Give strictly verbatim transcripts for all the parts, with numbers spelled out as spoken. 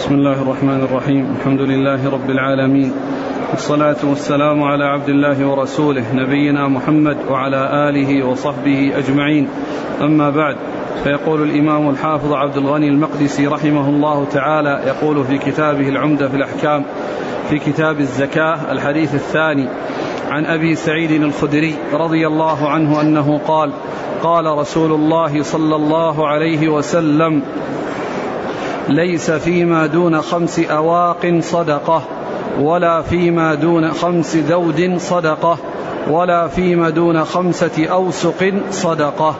بسم الله الرحمن الرحيم. الحمد لله رب العالمين، والصلاة والسلام على عبد الله ورسوله نبينا محمد وعلى آله وصحبه أجمعين. أما بعد، فيقول الإمام الحافظ عبد الغني المقدسي رحمه الله تعالى، يقول في كتابه العمدة في الأحكام في كتاب الزكاة الحديث الثاني عن أبي سعيد الخدري رضي الله عنه أنه قال: قال رسول الله صلى الله عليه وسلم: ليس فيما دون خمس أواق صدقة، ولا فيما دون خمس ذود صدقة، ولا فيما دون خمسة أوسق صدقة.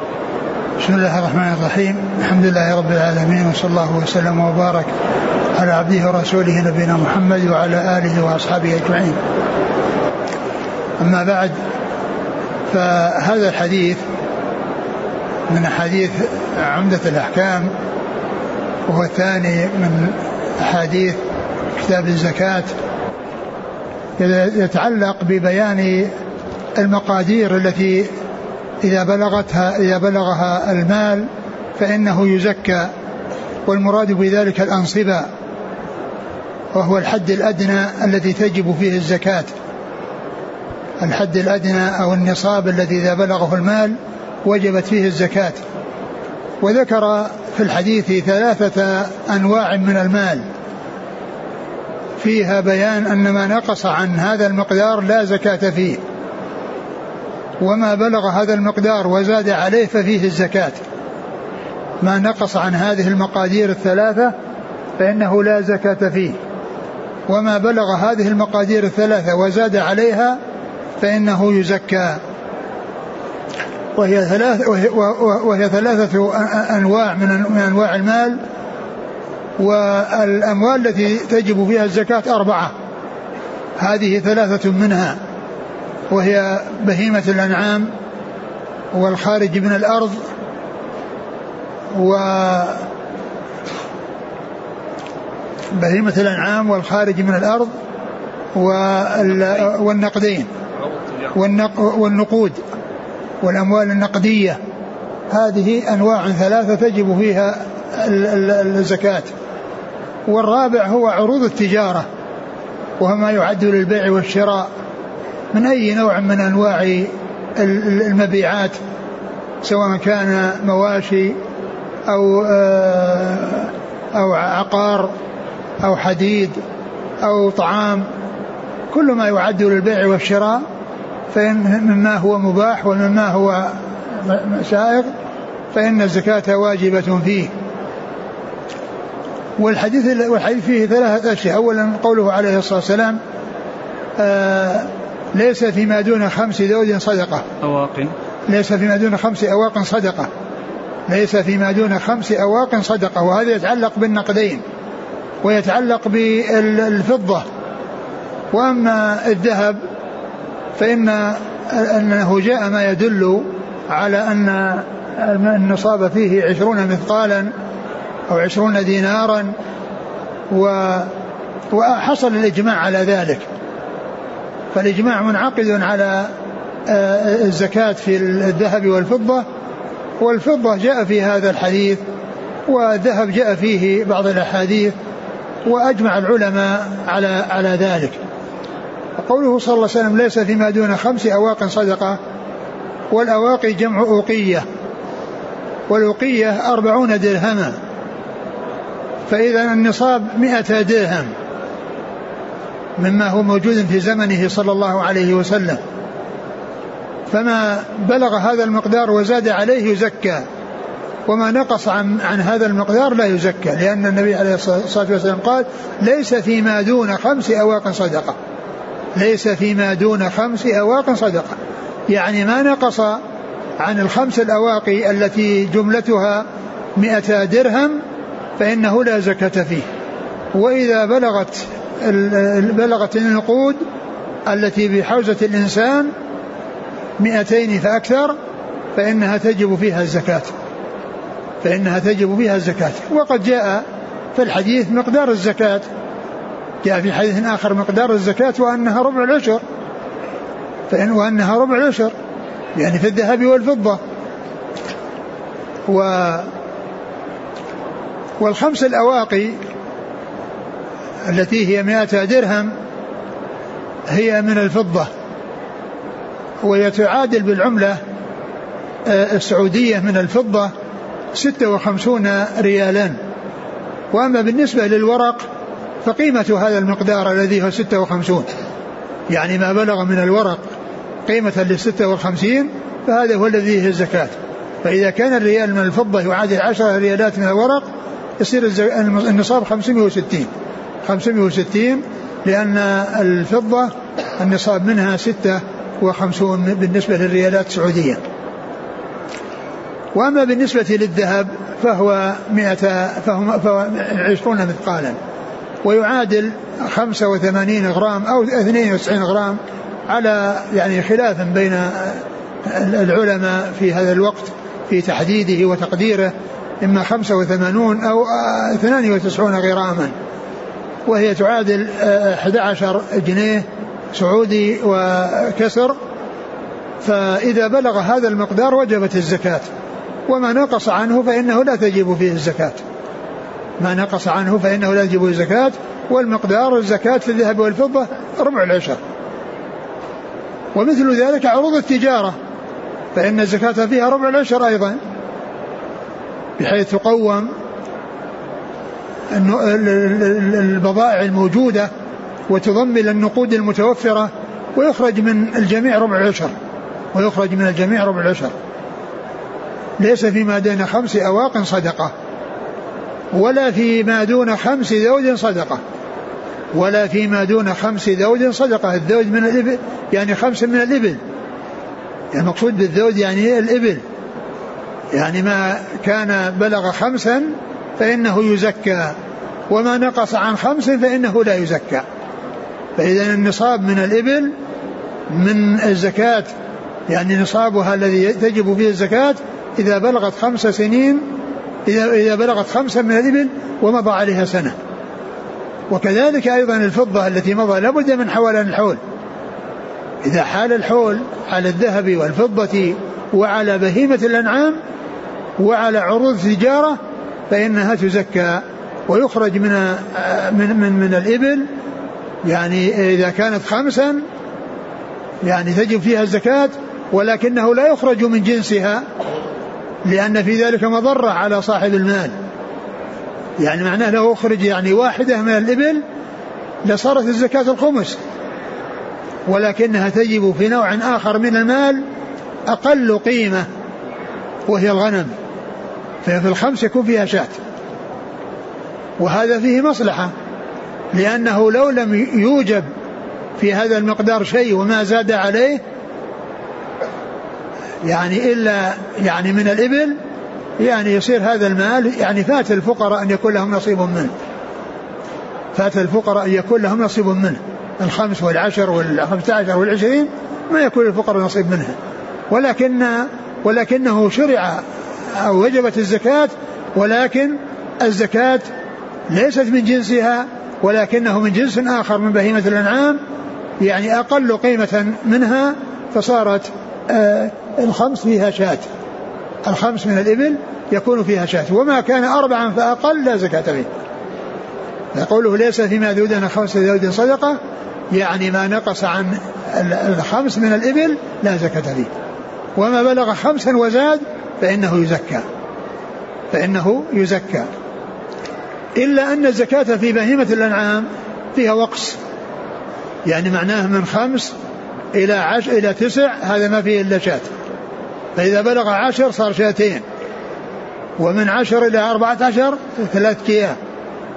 بسم الله الرحمن الرحيم. الحمد لله رب العالمين، وصلى الله وسلم وبارك على عبده ورسوله نبينا محمد وعلى آله وأصحابه أجمعين. أما بعد، فهذا الحديث من حديث عمدة الأحكام، وهو الثاني من أحاديث كتاب الزكاة، يتعلق ببيان المقادير التي إذا بلغتها إذا بلغها المال فإنه يزكى، والمراد بذلك الأنصبة، وهو الحد الأدنى الذي تجب فيه الزكاة، الحد الأدنى أو النصاب الذي إذا بلغه المال وجبت فيه الزكاة. وذكر في الحديث ثلاثة أنواع من المال فيها بيان أن ما نقص عن هذا المقدار لا زكاة فيه، وما بلغ هذا المقدار وزاد عليه ففيه الزكاة. ما نقص عن هذه المقادير الثلاثة فإنه لا زكاة فيه، وما بلغ هذه المقادير الثلاثة وزاد عليها فإنه يزكى. وهي ثلاث وهي ثلاثة أنواع من أنواع المال، والأموال التي تجب فيها الزكاة أربعة، هذه ثلاثة منها، وهي بهيمة الأنعام، والخارج من الأرض، و بهيمة الأنعام والخارج من الأرض والنقدين والنقود والأموال النقدية. هذه أنواع ثلاثة تجب فيها الزكاة. والرابع هو عروض التجارة، وهو ما يعد للبيع والشراء من أي نوع من أنواع المبيعات، سواء كان مواشي أو أو عقار أو حديد أو طعام، كل ما يعد للبيع والشراء فإن مما هو مباح ومما هو سائغ فإن الزكاة واجبة فيه. والحديث والحديث فيه ثلاثة أشياء. أولا، قوله عليه الصلاة والسلام: آه ليس فيما دون خمس ذود صدقة أواق ليس فيما دون خمس أواق صدقة ليس فيما دون خمس أواق صدقة وهذا يتعلق بالنقدين ويتعلق بالفضة. وأما الذهب فإن أنه جاء ما يدل على أن النصاب فيه عشرون مثقالا أو عشرون دينارا، وحصل الإجماع على ذلك، فالإجماع منعقد على الزكاة في الذهب والفضة. والفضة جاء في هذا الحديث، والذهب جاء فيه بعض الأحاديث، وأجمع العلماء على على ذلك. قوله صلى الله عليه وسلم: ليس فيما دون خمس أواق صدقة. والأواقي جمع أوقية، والأوقية أربعون درهما، فإذا النصاب مئة درهم مما هو موجود في زمنه صلى الله عليه وسلم، فما بلغ هذا المقدار وزاد عليه يزكى، وما نقص عن, عن هذا المقدار لا يزكى، لأن النبي عليه الصلاة والسلام قال: ليس فيما دون خمس أواق صدقة ليس فيما دون خمس أواق صدقة يعني ما نقص عن الخمس الأواقي التي جملتها مئة درهم فإنه لا زكاة فيه. وإذا بلغت بلغت النقود التي بحوزة الإنسان مئتين فأكثر فإنها تجب فيها الزكاة فإنها تجب فيها الزكاة وقد جاء في الحديث مقدار الزكاة، جاء في حديث آخر مقدار الزكاة وأنها ربع العشر فإن وأنها ربع العشر يعني في الذهب والفضة. و والخمس الأواقي التي هي مائة درهم هي من الفضة، ويتعادل بالعملة السعودية من الفضة ستة وخمسون ريالا. وأما بالنسبة للورق فقيمة هذا المقدار الذي هو ستة وخمسون، يعني ما بلغ من الورق قيمة للستة والخمسين فهذا هو الذي هي الزكاة. فإذا كان الريال من الفضة يعادل عشرة ريالات من الورق يصير النصاب خمسمائة وستين، خمسمائة وستين لأن الفضة النصاب منها ستة وخمسون بالنسبة للريالات السعودية. وأما بالنسبة للذهب فهو مئة عشرون مثقالا، ويعادل خمسة وثمانين غرام أو اثنين وتسعين غرام، على يعني خلاف بين العلماء في هذا الوقت في تحديده وتقديره، إما خمسة وثمانون أو اثنان وتسعون غراما، وهي تعادل أحد عشر جنيه سعودي وكسر. فإذا بلغ هذا المقدار وجبت الزكاة، وما نقص عنه فإنه لا تجب فيه الزكاة، ما نقص عنه فإنه لا تجب الزكاة. والمقدار الزكاة في الذهب والفضة ربع العشر. ومثل ذلك عروض التجارة فإن الزكاة فيها ربع العشر أيضا، بحيث تقوم البضائع الموجودة وتضمن النقود المتوفرة، ويخرج من الجميع ربع العشر، ويخرج من الجميع ربع العشر. ليس فيما دون خمس أواق صدقة، ولا فيما دون خمس ذود صدقة، ولا فيما دون خمس ذود صدقة. الذود من الإبل يعني خمس من الإبل، المقصود بالذود يعني الإبل، يعني ما كان بلغ خمسا فإنه يزكى، وما نقص عن خمس فإنه لا يزكى. فإذا النصاب من الإبل من الزكاة، يعني نصابها الذي تجب فيه الزكاة إذا بلغت خمس سنين، إذا بلغت خمسا من الإبل ومضى عليها سنة. وكذلك أيضا الفضة التي مضى لابد من حولان الحول، إذا حال الحول على الذهب والفضة وعلى بهيمة الأنعام وعلى عروض التجارة فإنها تزكى، ويخرج من من من, من الإبل، يعني إذا كانت خمسا يعني تجب فيها الزكاة، ولكنه لا يخرج من جنسها لأن في ذلك مضرة على صاحب المال. يعني معناه لو أخرج يعني واحدة من الإبل لصارت الزكاة الخمس، ولكنها تجب في نوع آخر من المال أقل قيمة وهي الغنم، ففي الخمس يكون فيها شاة. وهذا فيه مصلحة، لأنه لو لم يوجب في هذا المقدار شيء وما زاد عليه يعني إلا يعني من الإبل، يعني يصير هذا المال يعني فات الفقراء أن يكون لهم نصيب منه، فات الفقراء أن يكون لهم نصيب منه، الخمس والعشر والخمسة عشر والعشرين ما يكون الفقراء نصيب منها، ولكن ولكنه شرع أو وجبت الزكاة، ولكن الزكاة ليست من جنسها، ولكنه من جنس آخر من بهيمة الأنعام، يعني أقل قيمة منها، فصارت آه الخمس فيها شاة، الخمس من الإبل يكون فيها شاة. وما كان أربعا فأقل لا زكاة فيه. يقوله ليس فيما دون خمس ذود صدقة، يعني ما نقص عن الخمس من الإبل لا زكاة فيه، وما بلغ خمسا وزاد فإنه يزكى، فإنه يزكى. إلا أن الزكاة في بهيمة الأنعام فيها وقص، يعني معناه من خمس إلى عشر إلى تسع هذا ما فيه إلا شاة، فإذا بلغ عشر صار شاتين، ومن عشر إلى أربعة عشر ثلاث كياه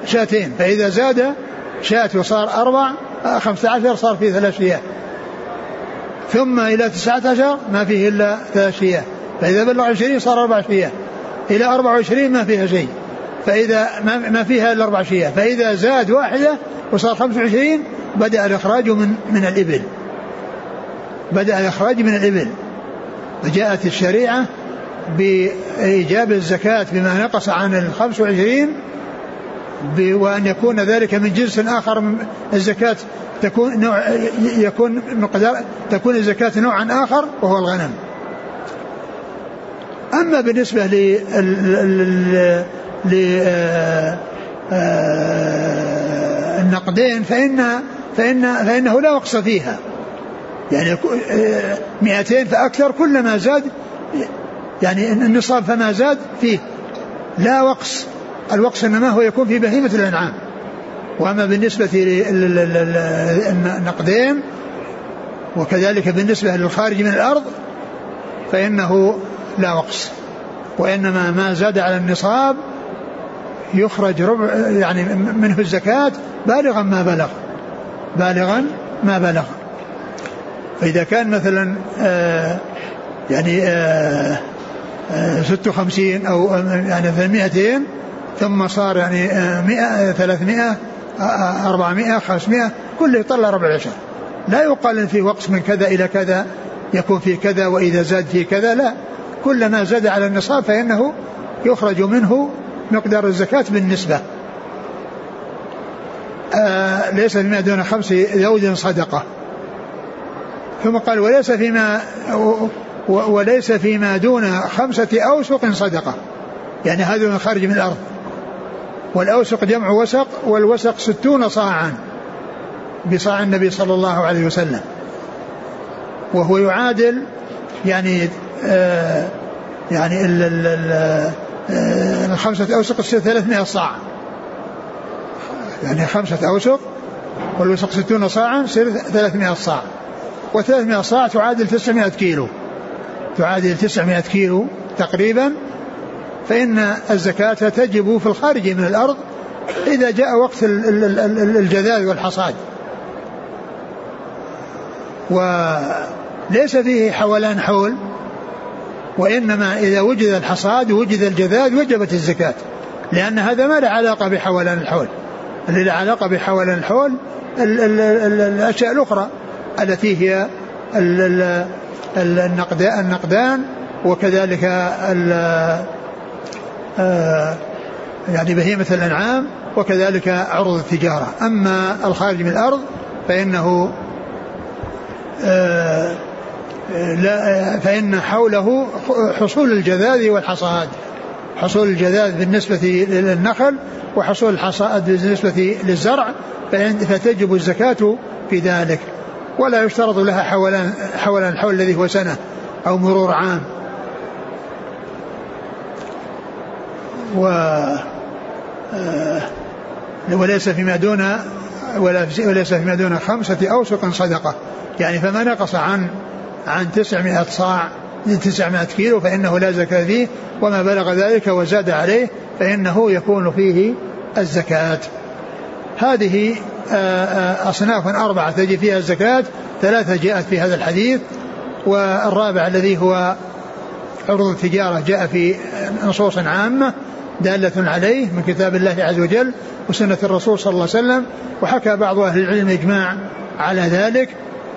شاتين، فإذا زاد شاة وصار أربع خمسة عشر صار فيه ثلاث كياه، ثم إلى تسعة عشر ما فيه إلا ثلاث كياه، فإذا بلغ عشرين صار أربع كياه، إلى أربع وعشرين ما فيها شيء، فإذا ما فيها إلا أربع كياه، فإذا زاد واحدة وصار خمسة وعشرين بدأ الإخراج من من الإبل، بدأ الإخراج من الإبل. فجاءت الشريعة بإيجاب الزكاة بما نقص عن الخمس وعشرين، وأن يكون ذلك من جنس آخر من الزكاة، تكون نوع يكون مقدار، تكون الزكاة نوعا آخر وهو الغنم. أما بالنسبة للنقدين نقدين فإن فإن فإنه لا وقص فيها، يعني مئتين فأكثر كلما زاد، يعني النصاب فما زاد فيه لا وقص. الوقص إنما هو يكون في بهيمة الأنعام. وأما بالنسبة للنقدين وكذلك بالنسبة للخارج من الأرض فإنه لا وقص، وإنما ما زاد على النصاب يخرج ربع يعني منه الزكاة بالغا ما بلغ بالغا ما بلغ. فإذا كان مثلا آه يعني آه آه ست وخمسين أو يعني ثمانمائتين ثم صار يعني آه مئة ثلاثمائة آه أربعمائة خمسمائة كله يطلع ربع عشر. لا يقال إن في وقص من كذا إلى كذا يكون في كذا وإذا زاد في كذا، لا، كلما زاد على النصاب فإنه يخرج منه مقدار الزكاة بالنسبة. آه ليس فيما دون خمس ذود صدقة. ثم قال وليس فيما وليس فيما دون خمسة أوسق صدقة، يعني هذا من خارج من الأرض. والأوسق جمع وسق، والوسق ستون صاعا بصاع النبي صلى الله عليه وسلم، وهو يعادل يعني آه يعني ال ال ال آه خمسة أوسق ثلاثمائة صاع، يعني خمسة أوسق والوسق ستون صاعا سير ثلاثمائة صاع، وثلاثمائة صاع تعادل تسعمائة كيلو، تعادل تسعمائة كيلو تقريبا. فإن الزكاة تجب في الخارج من الأرض إذا جاء وقت الجذاذ والحصاد. وليس فيه حولان حول، وإنما إذا وجد الحصاد وجد الجذاذ وجبت الزكاة، لأن هذا ما له علاقة بحولان الحول. اللي له علاقة بحولان الحول ال ال ال الأشياء الأخرى التي هي النقدان وكذلك يعني بهيمة الأنعام وكذلك عروض التجارة. أما الخارج من الأرض فإنه لا، فإن حوله حصول الجذاذ والحصاد، حصول الجذاذ بالنسبة للنخل وحصول الحصاد بالنسبة للزرع، فتجب الزكاة في ذلك. ولا يشترط لها حولان حول الحول الذي هو سنة أو مرور عام. و وليس فيما دون وليس فيما دون خمسة أوسق صدقة، يعني فما نقص عن عن تسعمائة صاع تسعمائة كيلو فإنه لا زكاة فيه، وما بلغ ذلك وزاد عليه فإنه يكون فيه الزكاة. هذه أصناف أربعة تجي فيها الزكاة، ثلاثة جاءت في هذا الحديث، والرابع الذي هو عروض التجارة جاء في نصوص عامة دالة عليه من كتاب الله عز وجل وسنة الرسول صلى الله عليه وسلم، وحكى بعض أهل العلم إجماع على ذلك.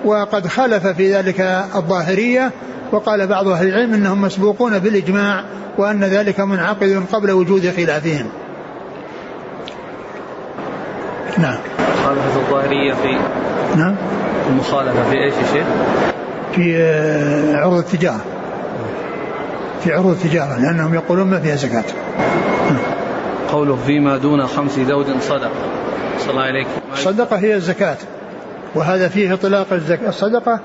وقد خالف في ذلك الظاهرية، وقال بعض أهل العلم إنهم مسبوقون بالإجماع وأن ذلك منعقد قبل وجود خلافهم. نعم. مخالفة الظاهرية في نعم المخالفة في أي شيء؟ في عروض التجارة، في عروض التجارة، لأنهم يقولون ما فيها زكاة. قوله فيما دون خمس ذود صدقة، صلى الله عليك. الصدقة هي الزكاة، وهذا فيه اطلاق الصدقة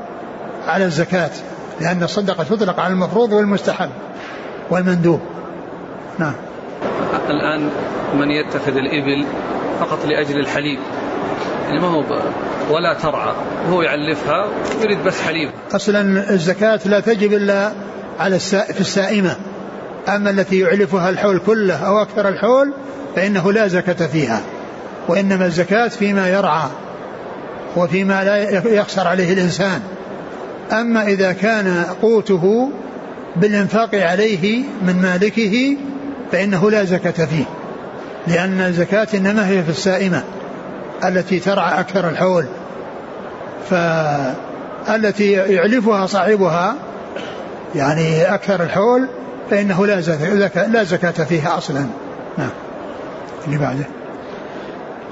على الزكاة، لأن الصدقة تطلق على المفروض والمستحب والمندوب. نعم. الآن من يتخذ الإبل فقط لأجل الحليب، يعني ما هو ولا ترعى، هو يعلفها ويريد بس حليب. أصلا الزكاة لا تجب إلا على السا... في السائمة، أما التي يعلفها الحول كله أو أكثر الحول فإنه لا زكاة فيها، وإنما الزكاة فيما يرعى وفيما لا يخسر عليه الإنسان. أما إذا كان قوته بالإنفاق عليه من مالكه فإنه لا زكاة فيه، لأن الزكاة إنما هي في السائمة التي ترعى أكثر الحول. فالتي يعلفها صاحبها يعني أكثر الحول فإنه لا زكاة, لا زكاة فيها أصلا. نعم. اللي بعده.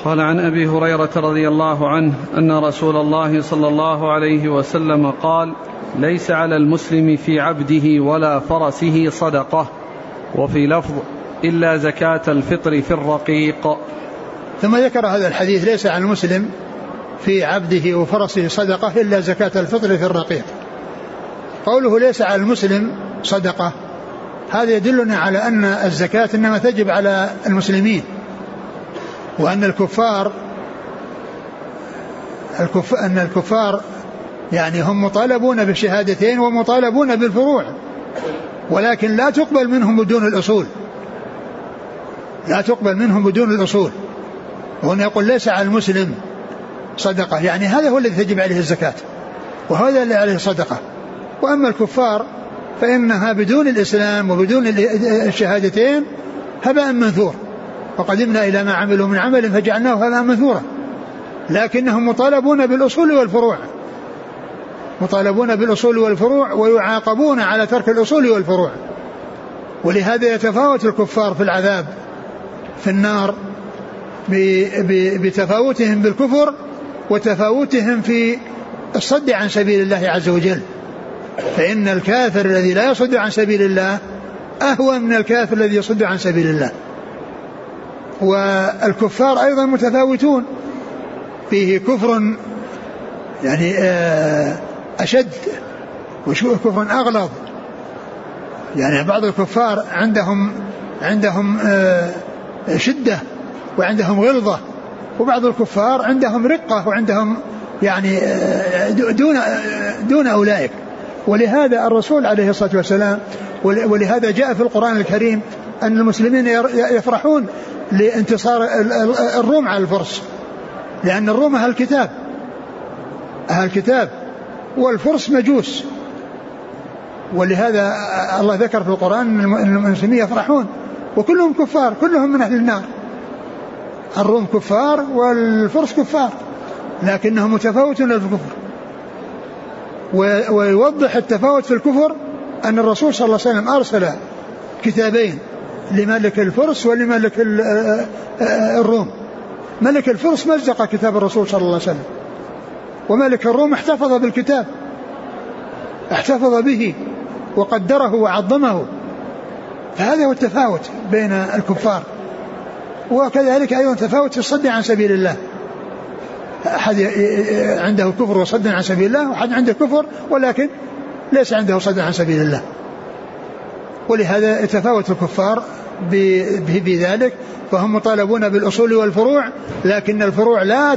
قال عن أبي هريرة رضي الله عنه أن رسول الله صلى الله عليه وسلم قال: ليس على المسلم في عبده ولا فرسه صدقة، وفي لفظ إلا زكاة الفطر في الرقيق. ثم ذكر هذا الحديث ليس عن المسلم في عبده وفرسه صدقة إلا زكاة الفطر في الرقيق. قوله ليس على المسلم صدقة هذا يدلنا على أن الزكاة إنما تجب على المسلمين, وأن الكفار الكف... أن الكفار يعني هم مطالبون بالشهادتين ومطالبون بالفروع, ولكن لا تقبل منهم بدون الأصول, لا تقبل منهم بدون الأصول. وأن يقول ليس على المسلم صدقة يعني هذا هو الذي تجب عليه الزكاة وهذا اللي عليه صدقة. وأما الكفار فإنها بدون الإسلام وبدون الشهادتين هباء منثور, وقدمنا إلى ما عملوا من عمل فجعلناه هباء منثورا, لكنهم مطالبون بالأصول والفروع, مطالبون بالأصول والفروع ويعاقبون على ترك الأصول والفروع. ولهذا يتفاوت الكفار في العذاب في النار بتفاوتهم بالكفر وتفاوتهم في الصد عن سبيل الله عز وجل, فإن الكافر الذي لا يصد عن سبيل الله أهوى من الكافر الذي يصد عن سبيل الله. والكفار أيضا متفاوتون, فيه كفر يعني أشد وشو كفر أغلظ, يعني بعض الكفار عندهم عندهم شدة وعندهم غلظة, وبعض الكفار عندهم رقة وعندهم يعني دون دون أولئك. ولهذا الرسول عليه الصلاة والسلام ولهذا جاء في القرآن الكريم أن المسلمين يفرحون لانتصار الروم على الفرس, لأن الروم أهل الكتاب أهل الكتاب والفرس مجوس, ولهذا الله ذكر في القرآن أن المسلمين يفرحون وكلهم كفار, كلهم من أهل النار, الروم كفار والفرس كفار, لكنهم متفاوتون في الكفر. ويوضح التفاوت في الكفر أن الرسول صلى الله عليه وسلم أرسل كتابين لملك الفرس ولملك الروم, ملك الفرس مزق كتاب الرسول صلى الله عليه وسلم, وملك الروم احتفظ بالكتاب, احتفظ به وقدره وعظمه. فهذا هو التفاوت بين الكفار. وكذلك أيضا تفاوت في الصد عن سبيل الله, أحد عنده كفر وصد عن سبيل الله, وأحد عنده كفر ولكن ليس عنده صد عن سبيل الله. ولهذا يتفاوت الكفار بذلك, فهم مطالبون بالأصول والفروع, لكن الفروع لا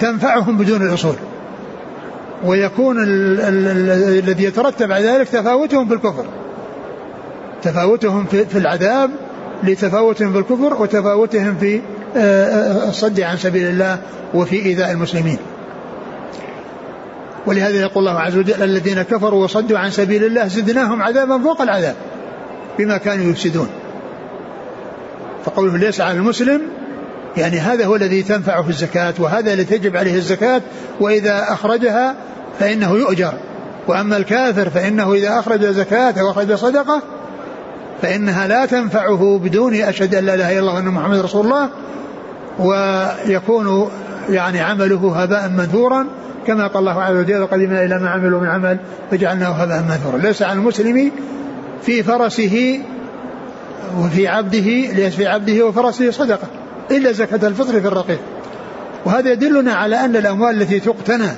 تنفعهم بدون الأصول, ويكون الذي يترتب على ذلك تفاوتهم بالكفر, تفاوتهم في العذاب لتفاوتهم في الكفر وتفاوتهم في الصد عن سبيل الله وفي إيذاء المسلمين. ولهذا يقول الله عز وجل الذين كفروا وصدوا عن سبيل الله زدناهم عذابا فوق العذاب بما كانوا يفسدون. فقوله ليس على المسلم يعني هذا هو الذي تنفعه الزكاة وهذا الذي تجب عليه الزكاة, وإذا أخرجها فإنه يؤجر. وأما الكافر فإنه إذا أخرج زكاة وأخرج صدقة فإنها لا تنفعه بدون أشهد أن لا إله إلا الله وأن محمد رسول الله, ويكون يعني عمله هباء منثورا كما قال الله عز وجل قدمنا إلى ما عملوا من عمل فجعلناه هباء منثورا. ليس على المسلم في فرسه وفي عبده, ليس في عبده وفرسه صدقة إلا زكاة الفطر في الرقيق. وهذا يدلنا على أن الأموال التي تقتنى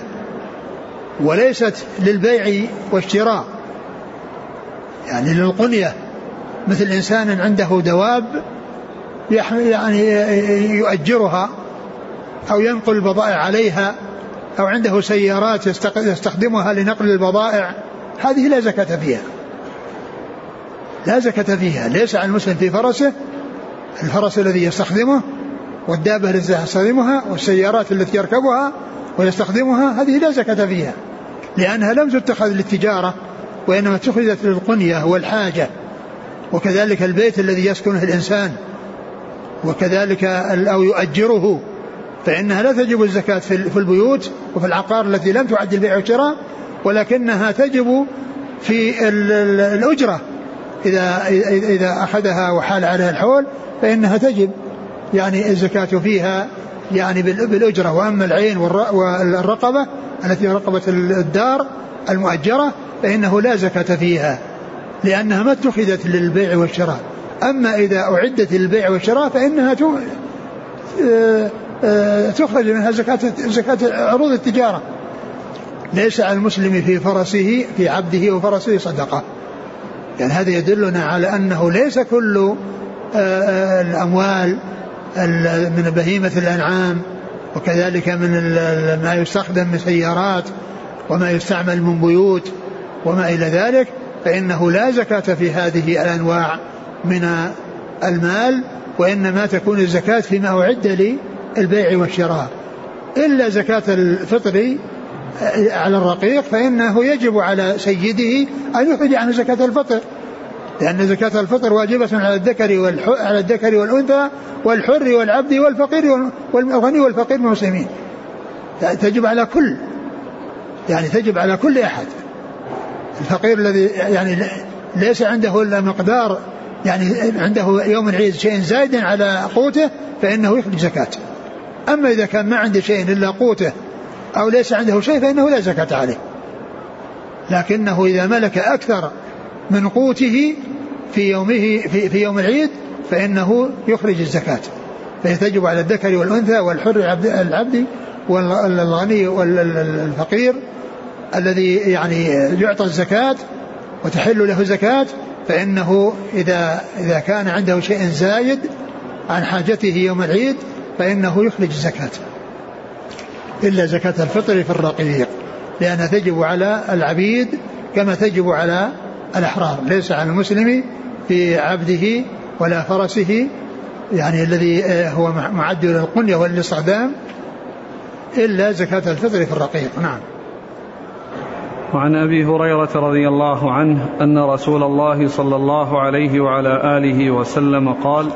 وليست للبيع والشراء يعني للقنية, مثل إنسان عنده دواب يعني يؤجرها أو ينقل البضائع عليها, أو عنده سيارات يستخدمها لنقل البضائع, هذه لا زكاة فيها, لا زكاة فيها. ليس على المسلم في فرسه, الفرس الذي يستخدمه والدابة التي يستخدمها والسيارات التي يركبها ويستخدمها, هذه لا زكاة فيها لأنها لم تتخذ للتجارة وإنما اتخذت للقنية والحاجة. وكذلك البيت الذي يسكنه الإنسان وكذلك أو يؤجره فإنها لا تجب الزكاة في البيوت وفي العقار التي لم تعد البيع والشراء, ولكنها تجب في الأجرة إذا, إذا أخذها وحال عليها الحول فإنها تجب يعني الزكاة فيها يعني بالأجرة. وأما العين والرقبة التي رقبة الدار المؤجرة فإنه لا زكاة فيها لأنها ما اتخذت للبيع والشراء. أما إذا أعدت للبيع والشراء فإنها تخرج منها زكاة زكاة عروض التجارة. ليس على المسلم في فرسه في عبده وفرسه صدقة. يعني هذا يدلنا على أنه ليس كل الأموال من بهيمة الأنعام وكذلك من ما يستخدم من سيارات وما يستعمل من بيوت وما إلى ذلك فإنه لا زكاة في هذه الأنواع من المال, وإنما تكون الزكاة فيما أعد للبيع والشراء. إلا زكاة الفطر على الرقيق فإنه يجب على سيده أن يخرج عن زكاة الفطر, لأن زكاة الفطر واجبة على الذكر والح... على الذكر والأنثى والحر والعبد والفقير والغني والفقير من المسلمين, تجب على كل يعني تجب على كل أحد. الفقير الذي يعني ليس عنده إلا مقدار يعني عنده يوم العيد شيء زائد على قوته فإنه يخرج زكاته. أما إذا كان ما عنده شيء إلا قوته أو ليس عنده شيء فإنه لا زكاة عليه, لكنه إذا ملك أكثر من قوته في يومه في, في يوم العيد فإنه يخرج الزكاة. فيتجب على الذكر والأنثى والحر العبد والغني والفقير الذي يعني يعطى الزكاة وتحل له زكاة, فإنه إذا, إذا كان عنده شيء زايد عن حاجته يوم العيد فإنه يخرج الزكاة. إلا زكاة الفطر في الرقيق لأنها تجب على العبيد كما تجب على الأحرار. ليس على المسلم في عبده ولا فرسه يعني الذي هو معد للقنية والاستخدام إلا زكاة الفطر في الرقيق. نعم. وعن أبي هريرة رضي الله عنه أن رسول الله صلى الله عليه وعلى آله وسلم قال: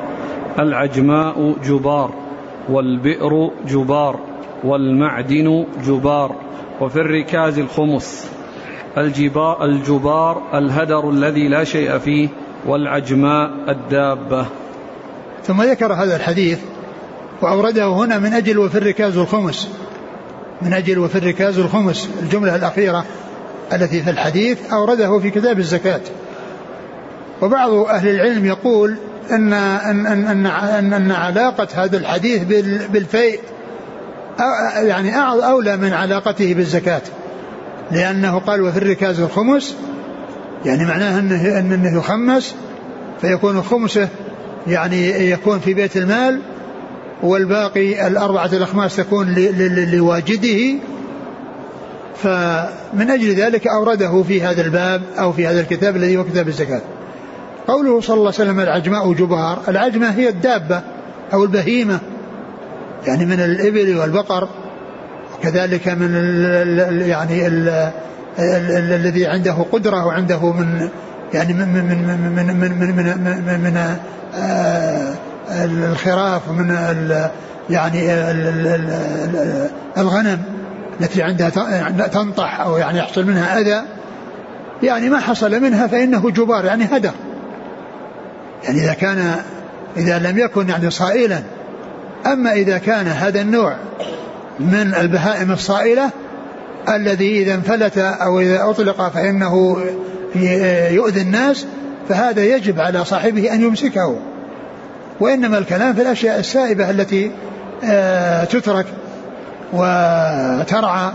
العجماء جبار, والبئر جبار, والمعدن جبار, وفي الركاز الخمس. الجبار, الجبار الهدر الذي لا شيء فيه, والعجماء الدابة. ثم ذكر هذا الحديث وأورده هنا من أجل وفي الركاز الخمس, من أجل وفي الركاز الخمس الجملة الأخيرة التي في الحديث أورده في كتاب الزكاة. وبعض أهل العلم يقول أن, أن, أن, أن, أن علاقة هذا الحديث بالفيء يعني أولى من علاقته بالزكاة, لأنه قال وفي الركاز الخمس يعني معناه أنه, أنه يخمس فيكون خمسه يعني يكون في بيت المال, والباقي الأربعة الأخماس تكون لواجده. فمن أجل ذلك أورده في هذا الباب أو في هذا الكتاب الذي هو كتاب الزكاة. قوله صلى الله عليه وسلم العجماء جبار, العجمة هي الدابة أو البهيمة يعني من الإبل والبقر وكذلك من ال يعني الذي عنده قدرة وعنده من يعني من من من من من من, من, من آه الخراف ومن ال يعني ال الغنم التي عندها تنطح أو يعني يحصل منها أذى, يعني ما حصل منها فإنه جبار يعني هدر. يعني إذا كان إذا لم يكن يعني صائلا. أما إذا كان هذا النوع من البهائم الصائلة الذي إذا انفلت أو إذا أطلق فإنه يؤذي الناس فهذا يجب على صاحبه أن يمسكه. وإنما الكلام في الأشياء السائبة التي تترك وترعى,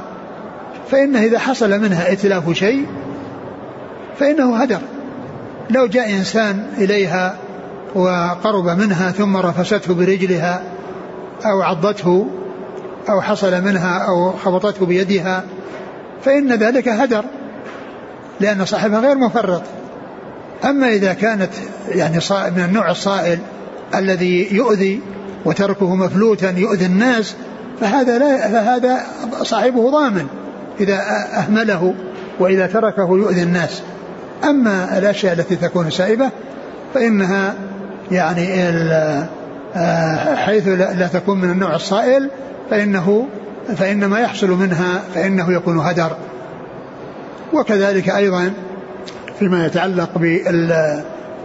فإنه إذا حصل منها إتلاف شيء فإنه هدر. لو جاء إنسان إليها وقرب منها ثم رفسته برجلها أو عضته أو حصل منها أو خبطته بيدها فإن ذلك هدر, لأن صاحبها غير مفرط. أما إذا كانت يعني من النوع الصائل الذي يؤذي وتركه مفلوتا يؤذي الناس فهذا, لا فهذا صاحبه ضامن إذا أهمله وإذا تركه يؤذي الناس. أما الأشياء التي تكون سائبة فإنها يعني حيث لا تكون من النوع الصائل فإنه فإن ما يحصل منها فإنه يكون هدر. وكذلك أيضا فيما يتعلق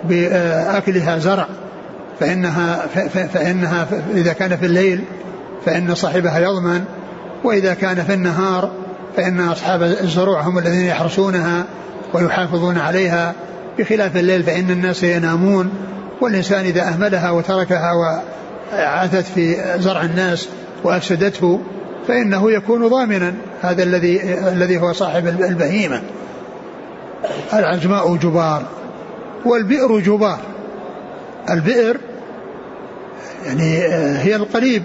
بأكلها زرع فإنها, فإنها إذا كان في الليل فإن صاحبها يضمن, وإذا كان في النهار فإن أصحاب الزروع هم الذين يحرسونها ويحافظون عليها, بخلاف الليل فإن الناس ينامون. والإنسان إذا أهملها وتركها عاثت في زرع الناس وأفسدته فإنه يكون ضامنا هذا الذي الذي هو صاحب البهيمة. العجماء جبار والبئر جبار. البئر يعني هي القليب،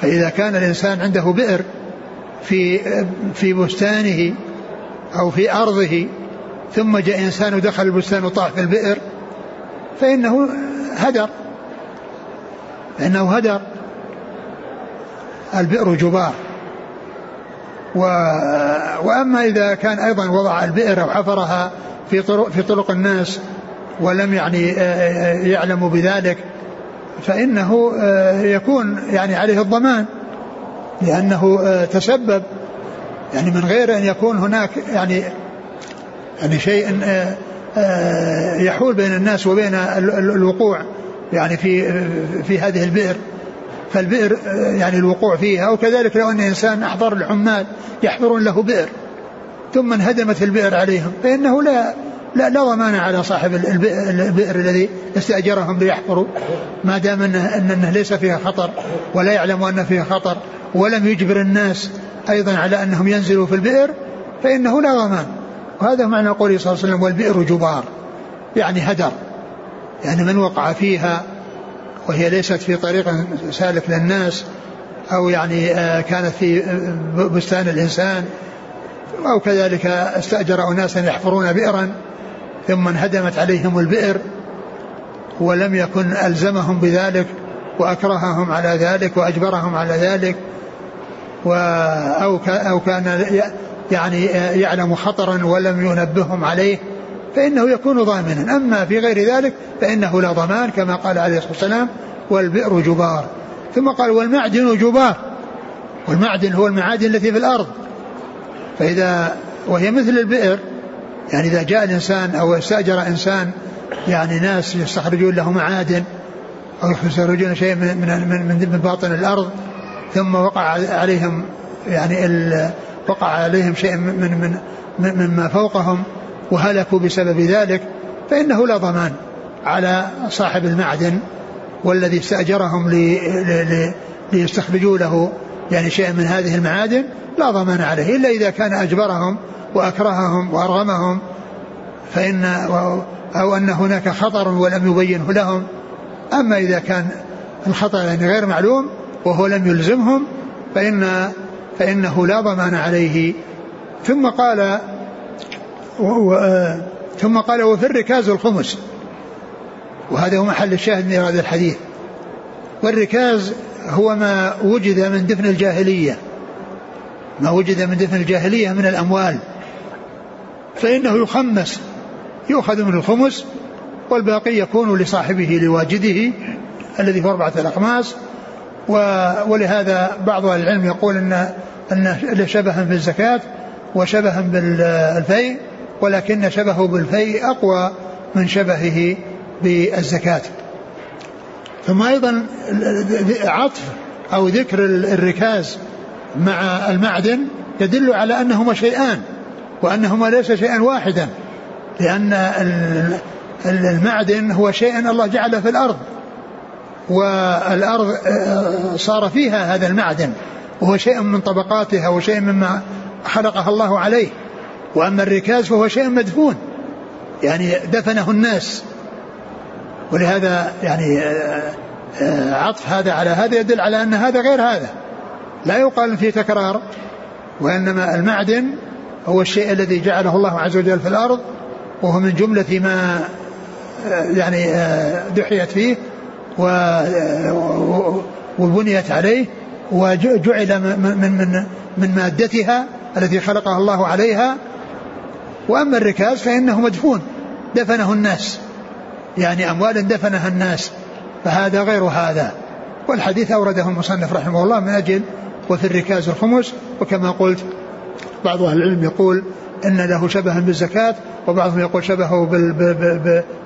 فإذا كان الإنسان عنده بئر في في بستانه أو في أرضه ثم جاء إنسان ودخل البستان وطاح في البئر فإنه هدر، فإنه هدر. البئر جبار. و... وأما إذا كان أيضا وضع البئر أو حفرها في طرق, في طرق الناس ولم يعني يعلم بذلك فإنه يكون يعني عليه الضمان، لأنه تسبب يعني من غير أن يكون هناك يعني يعني شيء يحول بين الناس وبين الوقوع يعني في في هذه البئر. فالبئر يعني الوقوع فيها. وكذلك لو أن إنسان أحضر العمال يحضرون له بئر ثم انهدمت البئر عليهم فإنه لا لا لا ضمان على صاحب البئر الذي استأجرهم ليحفروا، ما دام أنه, أنه ليس فيها خطر ولا يعلم أن فيها خطر ولم يجبر الناس أيضا على أنهم ينزلوا في البئر فإنه لا ضمان. وهذا معنى قوله صلى الله عليه وسلم والبئر جبار، يعني هدر، يعني من وقع فيها وهي ليست في طريق سالك للناس أو يعني كانت في بستان الإنسان أو كذلك استأجر أناسا يحفرون بئرا ثم انهدمت عليهم البئر ولم يكن ألزمهم بذلك وأكرههم على ذلك وأجبرهم على ذلك، أو كان يعني يعلم خطرا ولم ينبههم عليه فإنه يكون ضامنا. أما في غير ذلك فإنه لا ضمان كما قال عليه الصلاة والسلام والبئر جبار. ثم قال والمعدن جبار. والمعدن هو المعادن التي في الأرض، فإذا وهي مثل البئر، يعني إذا جاء الإنسان أو استأجر إنسان يعني ناس يستخرجون له معادن أو يستخرجون شيء من, من, من, من باطن الأرض ثم وقع عليهم يعني ال وقع عليهم شيء من, من, من مما فوقهم وهلكوا بسبب ذلك فإنه لا ضمان على صاحب المعدن والذي استأجرهم لي لي ليستخرجوا له يعني شيء من هذه المعادن، لا ضمان عليه إلا إذا كان أجبرهم وأكرههم وأرغمهم فإن أو أن هناك خطر ولم يبينه لهم. أما إذا كان الخطر يعني غير معلوم وهو لم يلزمهم فإن فإنه لا ضمان عليه. ثم قال ثم قال وفي الركاز الخمس، وهذا هو محل الشاهد من هذا الحديث. والركاز هو ما وجد من دفن الجاهلية، ما وجد من دفن الجاهلية من الأموال فإنه يخمس، يؤخذ من الخمس والباقي يكون لصاحبه لواجده الذي في أربعة الأخماس. ولهذا بعض العلم يقول أن أن شبها بالزكاة وشبها بالفيء، ولكن شبهه بالفيء أقوى من شبهه بالزكاة. ثم أيضا عطف أو ذكر الركاز مع المعدن يدل على أنهما شيئان وأنهما ليس شيئا واحدا، لأن المعدن هو شيء الله جعله في الأرض والأرض صار فيها هذا المعدن وهو شيء من طبقاتها وشيء مما خلقها الله عليه. وأما الركاز فهو شيء مدفون يعني دفنه الناس، ولهذا يعني عطف هذا على هذا يدل على أن هذا غير هذا، لا يقال فيه تكرار، وإنما المعدن هو الشيء الذي جعله الله عز وجل في الأرض وهو من جملة ما يعني دحيت فيه وبنيت عليه وجعل من, من, من مادتها التي خلقها الله عليها. وأما الركاز فإنه مدفون دفنه الناس، يعني أموال دفنها الناس، فهذا غير هذا. والحديث أورده المصنف رحمه الله من أجل وفي الركاز الخمس. وكما قلت بعض أهل العلم يقول إن له شبها بالزكاة، وبعضهم يقول شبهه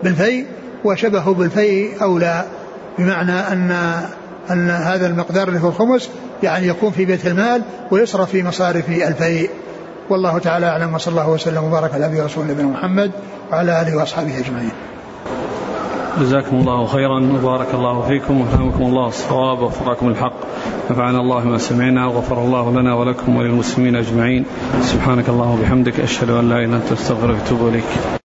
بالفيء، وشبهه بالفيء أولى، بمعنى أن أن هذا المقدار اللي هو الخمس يعني يكون في بيت المال ويصرف في مصارف الفيء. والله تعالى أعلم، وصلى الله وسلم وبارك على نبينا ورسولنا محمد وعلى آله وأصحابه أجمعين. جزاكم الله خيرا وبارك الله فيكم وفهمكم الله الصواب ووفقكم الحق، نفعنا الله ما سمعنا وغفر الله لنا ولكم وللمسلمين أجمعين. سبحانك اللهم وبحمدك، أشهد أن لا إله إلا أنت، أستغفرك وأتوب إليك.